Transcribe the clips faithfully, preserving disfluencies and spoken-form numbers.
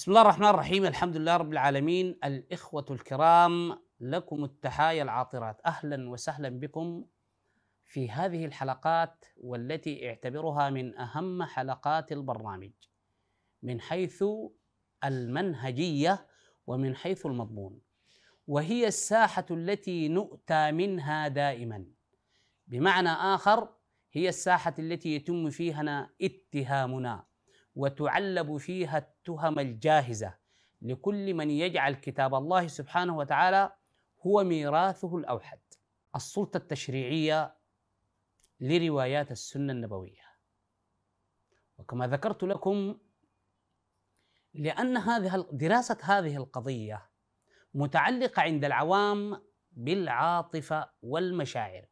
بسم الله الرحمن الرحيم. الحمد لله رب العالمين. الإخوة الكرام، لكم التحايا العاطرات، أهلا وسهلا بكم في هذه الحلقات والتي اعتبرها من أهم حلقات البرنامج من حيث المنهجية ومن حيث المضمون، وهي الساحة التي نؤتى منها دائما، بمعنى آخر هي الساحة التي يتم فيها اتهامنا وتعلب فيها التهم الجاهزة لكل من يجعل كتاب الله سبحانه وتعالى هو ميراثه الأوحد، السلطة التشريعية لروايات السنة النبوية. وكما ذكرت لكم، لأن هذه دراسة هذه القضية متعلقة عند العوام بالعاطفة والمشاعر،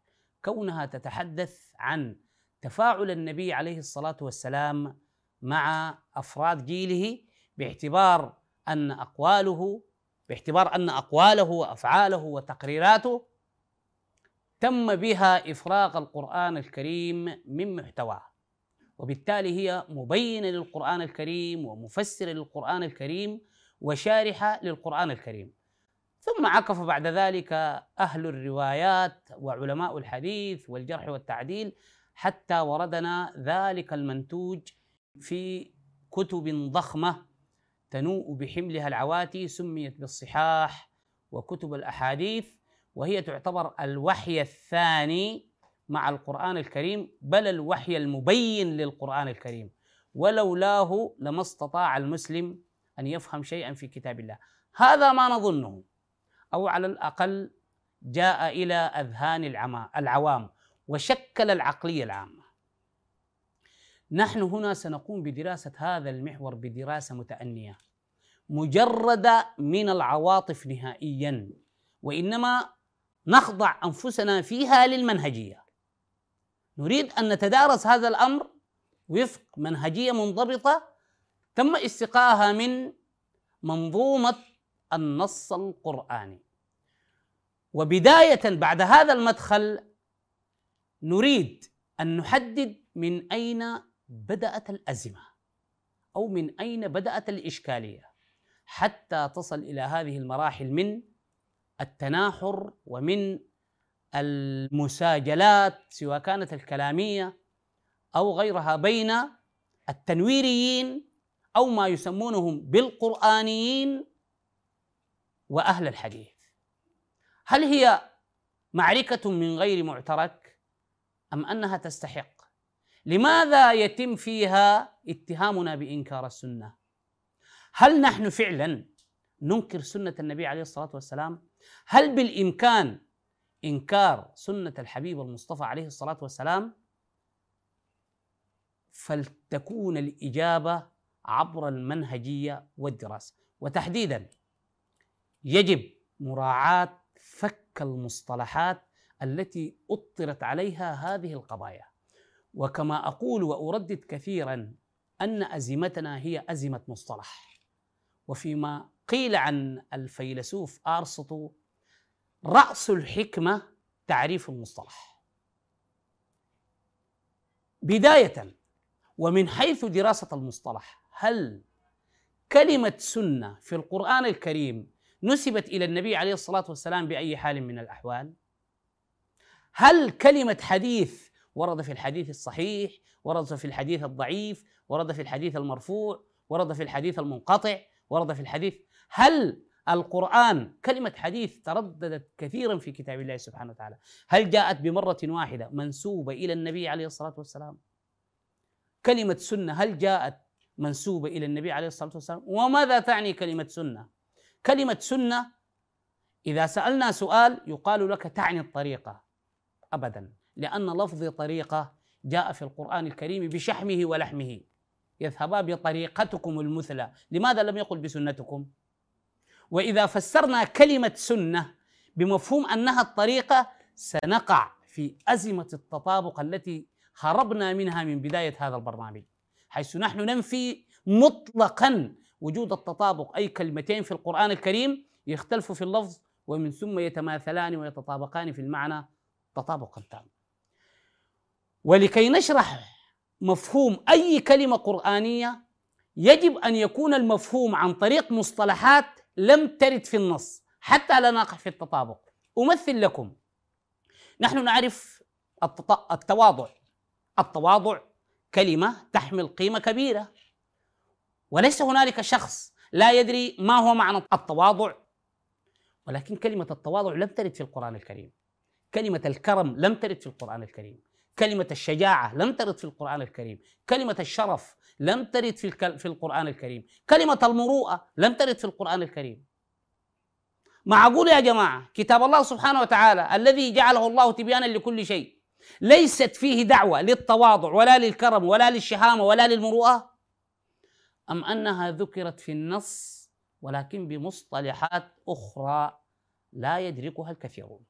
كونها تتحدث عن تفاعل النبي عليه الصلاة والسلام مع أفراد جيله، باعتبار أن أقواله باعتبار أن أقواله وأفعاله وتقريراته تم بها إفراغ القرآن الكريم من محتواه، وبالتالي هي مبينة للقرآن الكريم ومفسرة للقرآن الكريم وشارحة للقرآن الكريم. ثم عكف بعد ذلك أهل الروايات وعلماء الحديث والجرح والتعديل حتى وردنا ذلك المنتوج في كتب ضخمة تنوء بحملها العواتي، سميت بالصحاح وكتب الأحاديث، وهي تعتبر الوحي الثاني مع القرآن الكريم، بل الوحي المبين للقرآن الكريم، ولولاه لما استطاع المسلم أن يفهم شيئا في كتاب الله. هذا ما نظنه، أو على الأقل جاء إلى أذهان العوام وشكل العقلية العامة. نحن هنا سنقوم بدراسة هذا المحور بدراسة متأنية، مجردة من العواطف نهائيا، وإنما نخضع أنفسنا فيها للمنهجية. نريد أن نتدارس هذا الأمر وفق منهجية منضبطة تم استقاها من منظومة النص القرآني. وبداية بعد هذا المدخل، نريد أن نحدد من أين بدأت الأزمة، أو من أين بدأت الإشكالية، حتى تصل إلى هذه المراحل من التناحر ومن المساجلات، سواء كانت الكلامية أو غيرها، بين التنويريين أو ما يسمونهم بالقرآنيين وأهل الحديث. هل هي معركة من غير معترك، أم أنها تستحق؟ لماذا يتم فيها اتهامنا بإنكار السنة؟ هل نحن فعلا ننكر سنة النبي عليه الصلاة والسلام؟ هل بالإمكان إنكار سنة الحبيب المصطفى عليه الصلاة والسلام؟ فلتكون الإجابة عبر المنهجية والدراسة. وتحديدا يجب مراعاة فك المصطلحات التي أطرت عليها هذه القضايا. وكما أقول وأردد كثيرا، أن أزمتنا هي أزمة مصطلح. وفيما قيل عن الفيلسوف أرسطو، رأس الحكمة تعريف المصطلح. بداية ومن حيث دراسة المصطلح، هل كلمة سنة في القرآن الكريم نسبت إلى النبي عليه الصلاة والسلام بأي حال من الأحوال؟ هل كلمة حديث ورد في الحديث الصحيح، ورد في الحديث الضعيف، ورد في الحديث المرفوع، ورد في الحديث المنقطع، ورد في الحديث؟ هل القرآن كلمة حديث ترددت كثيرا في كتاب الله سبحانه وتعالى؟ هل جاءت بمرة واحدة منسوبة إلى النبي عليه الصلاة والسلام؟ كلمة سنة هل جاءت منسوبة إلى النبي عليه الصلاة والسلام؟ وماذا تعني كلمة سنة؟ كلمة سنة إذا سألنا سؤال يقال لك تعني الطريقة، أبدا، لأن لفظ طريقة جاء في القرآن الكريم بشحمه ولحمه، يذهبا بطريقتكم المثلى، لماذا لم يقل بسنتكم؟ وإذا فسرنا كلمة سنة بمفهوم أنها الطريقة، سنقع في أزمة التطابق التي هربنا منها من بداية هذا البرنامج، حيث نحن ننفي مطلقا وجود التطابق، أي كلمتين في القرآن الكريم يختلفوا في اللفظ ومن ثم يتماثلان ويتطابقان في المعنى تطابقا تاما. ولكي نشرح مفهوم أي كلمة قرآنية، يجب أن يكون المفهوم عن طريق مصطلحات لم ترد في النص حتى لا نقع في التطابق. أمثل لكم، نحن نعرف التواضع. التواضع كلمة تحمل قيمة كبيرة، وليس هنالك شخص لا يدري ما هو معنى التواضع، ولكن كلمة التواضع لم ترد في القرآن الكريم، كلمة الكرم لم ترد في القرآن الكريم، كلمة الشجاعة لم ترد في القرآن الكريم، كلمة الشرف لم ترد في القرآن الكريم، كلمة المروءة لم ترد في القرآن الكريم. معقول يا جماعة كتاب الله سبحانه وتعالى الذي جعله الله تبيانا لكل شيء ليست فيه دعوة للتواضع ولا للكرم ولا للشهامة ولا للمروءة؟ أم أنها ذكرت في النص ولكن بمصطلحات أخرى لا يدركها الكثيرون؟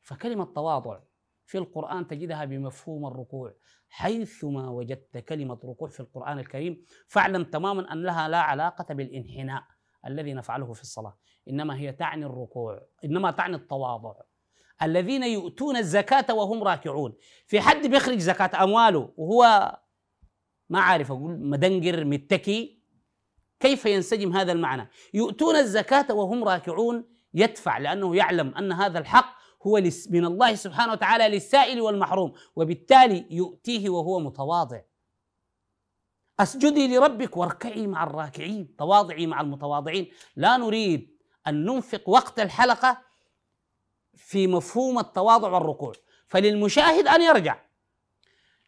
فكلمة تواضع في القرآن تجدها بمفهوم الركوع، حيثما وجدت كلمة ركوع في القرآن الكريم فاعلم تماما أن لها لا علاقة بالانحناء الذي نفعله في الصلاة، إنما هي تعني الركوع، إنما تعني التواضع. الذين يؤتون الزكاة وهم راكعون، في حد بيخرج زكاة أمواله وهو ما عارف أقول مدنجر متكي، كيف ينسجم هذا المعنى؟ يؤتون الزكاة وهم راكعون، يدفع لأنه يعلم أن هذا الحق هو من الله سبحانه وتعالى للسائل والمحروم، وبالتالي يؤتيه وهو متواضع. أسجدي لربك واركعي مع الراكعين، تواضعي مع المتواضعين. لا نريد أن ننفق وقت الحلقة في مفهوم التواضع والركوع، فللمشاهد أن يرجع.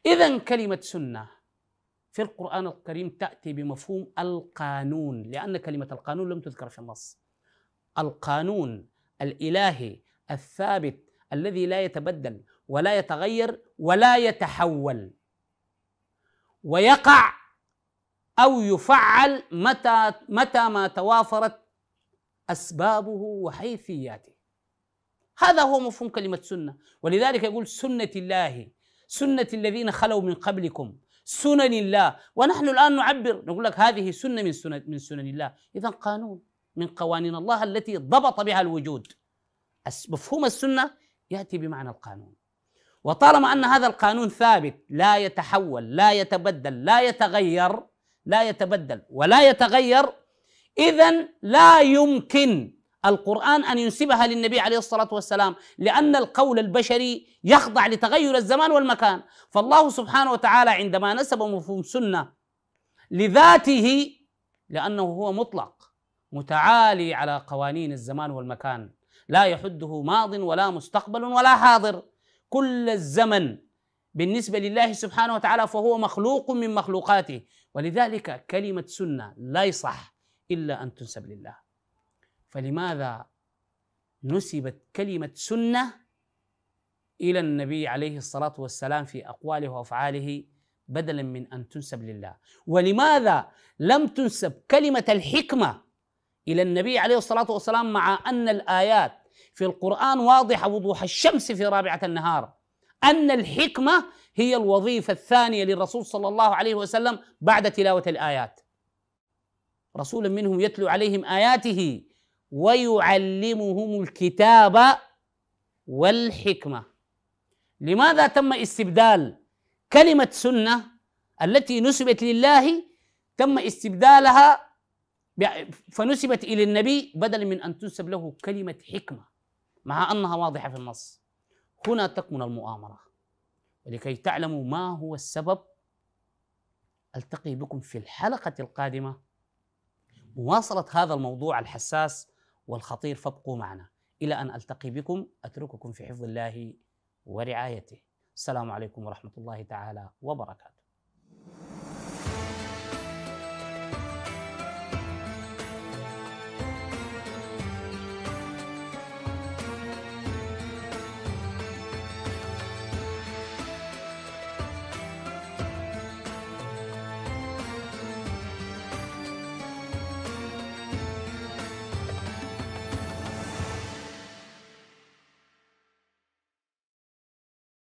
إذن كلمة سنة في القرآن الكريم تأتي بمفهوم القانون، لأن كلمة القانون لم تذكر في النص. القانون الإلهي الثابت الذي لا يتبدل ولا يتغير ولا يتحول، ويقع أو يفعل متى متى ما توافرت أسبابه وحيثياته. هذا هو مفهوم كلمة سنة، ولذلك يقول سنة الله، سنة الذين خلوا من قبلكم، سنن الله. ونحن الآن نعبر نقول لك هذه سنة من سنن من سنن الله، إذا قانون من قوانين الله التي ضبط بها الوجود. مفهوم السنة يأتي بمعنى القانون، وطالما أن هذا القانون ثابت لا يتحول لا يتبدل لا يتغير لا يتبدل ولا يتغير، إذن لا يمكن القرآن أن ينسبها للنبي عليه الصلاة والسلام، لأن القول البشري يخضع لتغير الزمان والمكان. فالله سبحانه وتعالى عندما نسب مفهوم سنة لذاته، لأنه هو مطلق متعالي على قوانين الزمان والمكان، لا يحده ماض ولا مستقبل ولا حاضر، كل الزمن بالنسبة لله سبحانه وتعالى فهو مخلوق من مخلوقاته، ولذلك كلمة سنة لا يصح إلا أن تنسب لله. فلماذا نسبت كلمة سنة إلى النبي عليه الصلاة والسلام في أقواله وأفعاله بدلا من أن تنسب لله؟ ولماذا لم تنسب كلمة الحكمة إلى النبي عليه الصلاة والسلام مع أن الآيات في القرآن واضحة وضوح الشمس في رابعة النهار أن الحكمة هي الوظيفة الثانية للرسول صلى الله عليه وسلم بعد تلاوة الآيات، رسولا منهم يتلو عليهم آياته ويعلمهم الكتاب والحكمة؟ لماذا تم استبدال كلمة سنة التي نسبت لله، تم استبدالها فنسبت إلى النبي بدلا من أن تنسب له كلمة حكمة مع أنها واضحة في النص؟ هنا تكمن المؤامرة. ولكي تعلموا ما هو السبب، ألتقي بكم في الحلقة القادمة مواصلة هذا الموضوع الحساس والخطير، فابقوا معنا. إلى أن ألتقي بكم أترككم في حفظ الله ورعايته. السلام عليكم ورحمة الله تعالى وبركاته.